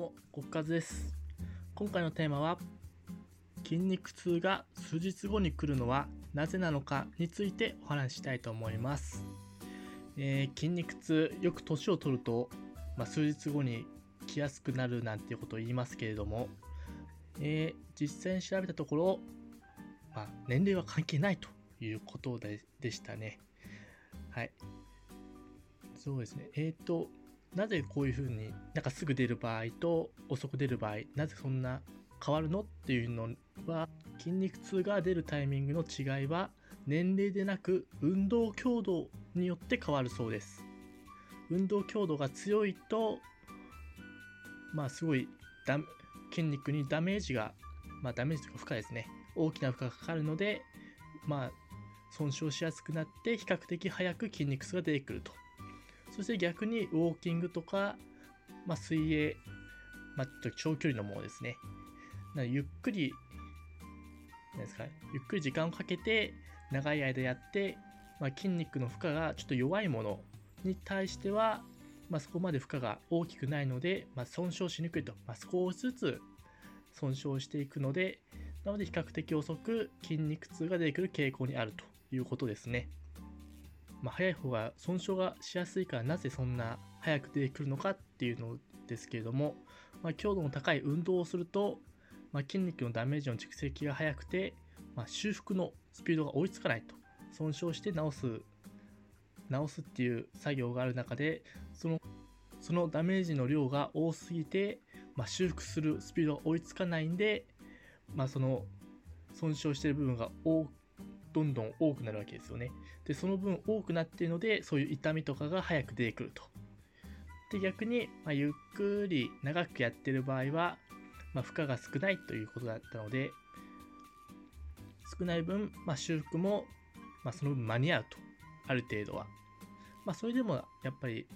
もこっかずです。今回のテーマは筋肉痛が数日後に来るのはなぜなのかについてお話ししたいと思います。筋肉痛、よく年を取ると、数日後に来やすくなるなんていうことを言いますけれども、実際に調べたところ、年齢は関係ないということでしたね。はい、そうですね。なぜこういうふうにすぐ出る場合と遅く出る場合、なぜそんな変わるのっていうのは、筋肉痛が出るタイミングの違いは年齢でなく運動強度によって変わるそうです。運動強度が強いと、すごい筋肉にダメージというか負荷ですね、大きな負荷がかかるので、損傷しやすくなって比較的早く筋肉痛が出てくると。そして逆にウォーキングとか、水泳、長距離のものですね。ゆっくり時間をかけて長い間やって、筋肉の負荷がちょっと弱いものに対しては、そこまで負荷が大きくないので、損傷しにくいと、少しずつ損傷していくので、なので比較的遅く筋肉痛が出てくる傾向にあるということですね。早い方が損傷がしやすいから、なぜそんな早く出てくるのかっていうのですけれども、強度の高い運動をすると、筋肉のダメージの蓄積が早くて、修復のスピードが追いつかないと。損傷して治すっていう作業がある中で、そのダメージの量が多すぎて、修復するスピードが追いつかないんで、その損傷している部分がどんどん多くなるわけですよね。で、その分多くなっているので、そういう痛みとかが早く出てくると。で、逆に、ゆっくり長くやっている場合は、負荷が少ないということだったので、少ない分、修復も、その分間に合うと、ある程度は。それでもやっぱり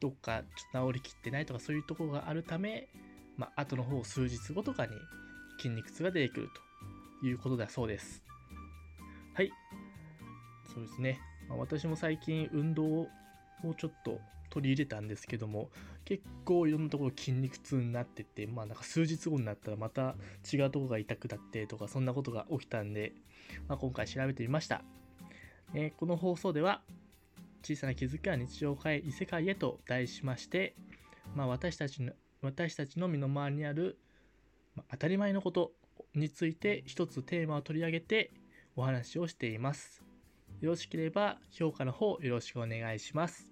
どっかちょっと治りきってないとか、そういうところがあるため、後の方数日後とかに筋肉痛が出てくるということだそうです。はい、そうですね。私も最近運動をちょっと取り入れたんですけども、結構いろんなところ筋肉痛になってて、数日後になったらまた違うところが痛くなってとか、そんなことが起きたんで、今回調べてみました。この放送では小さな気づきは日常を変え異世界へと題しまして、私たちの身の回りにある当たり前のことについて一つテーマを取り上げてお話をしています。よろしければ評価の方よろしくお願いします。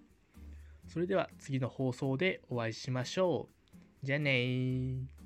それでは次の放送でお会いしましょう。じゃあねー。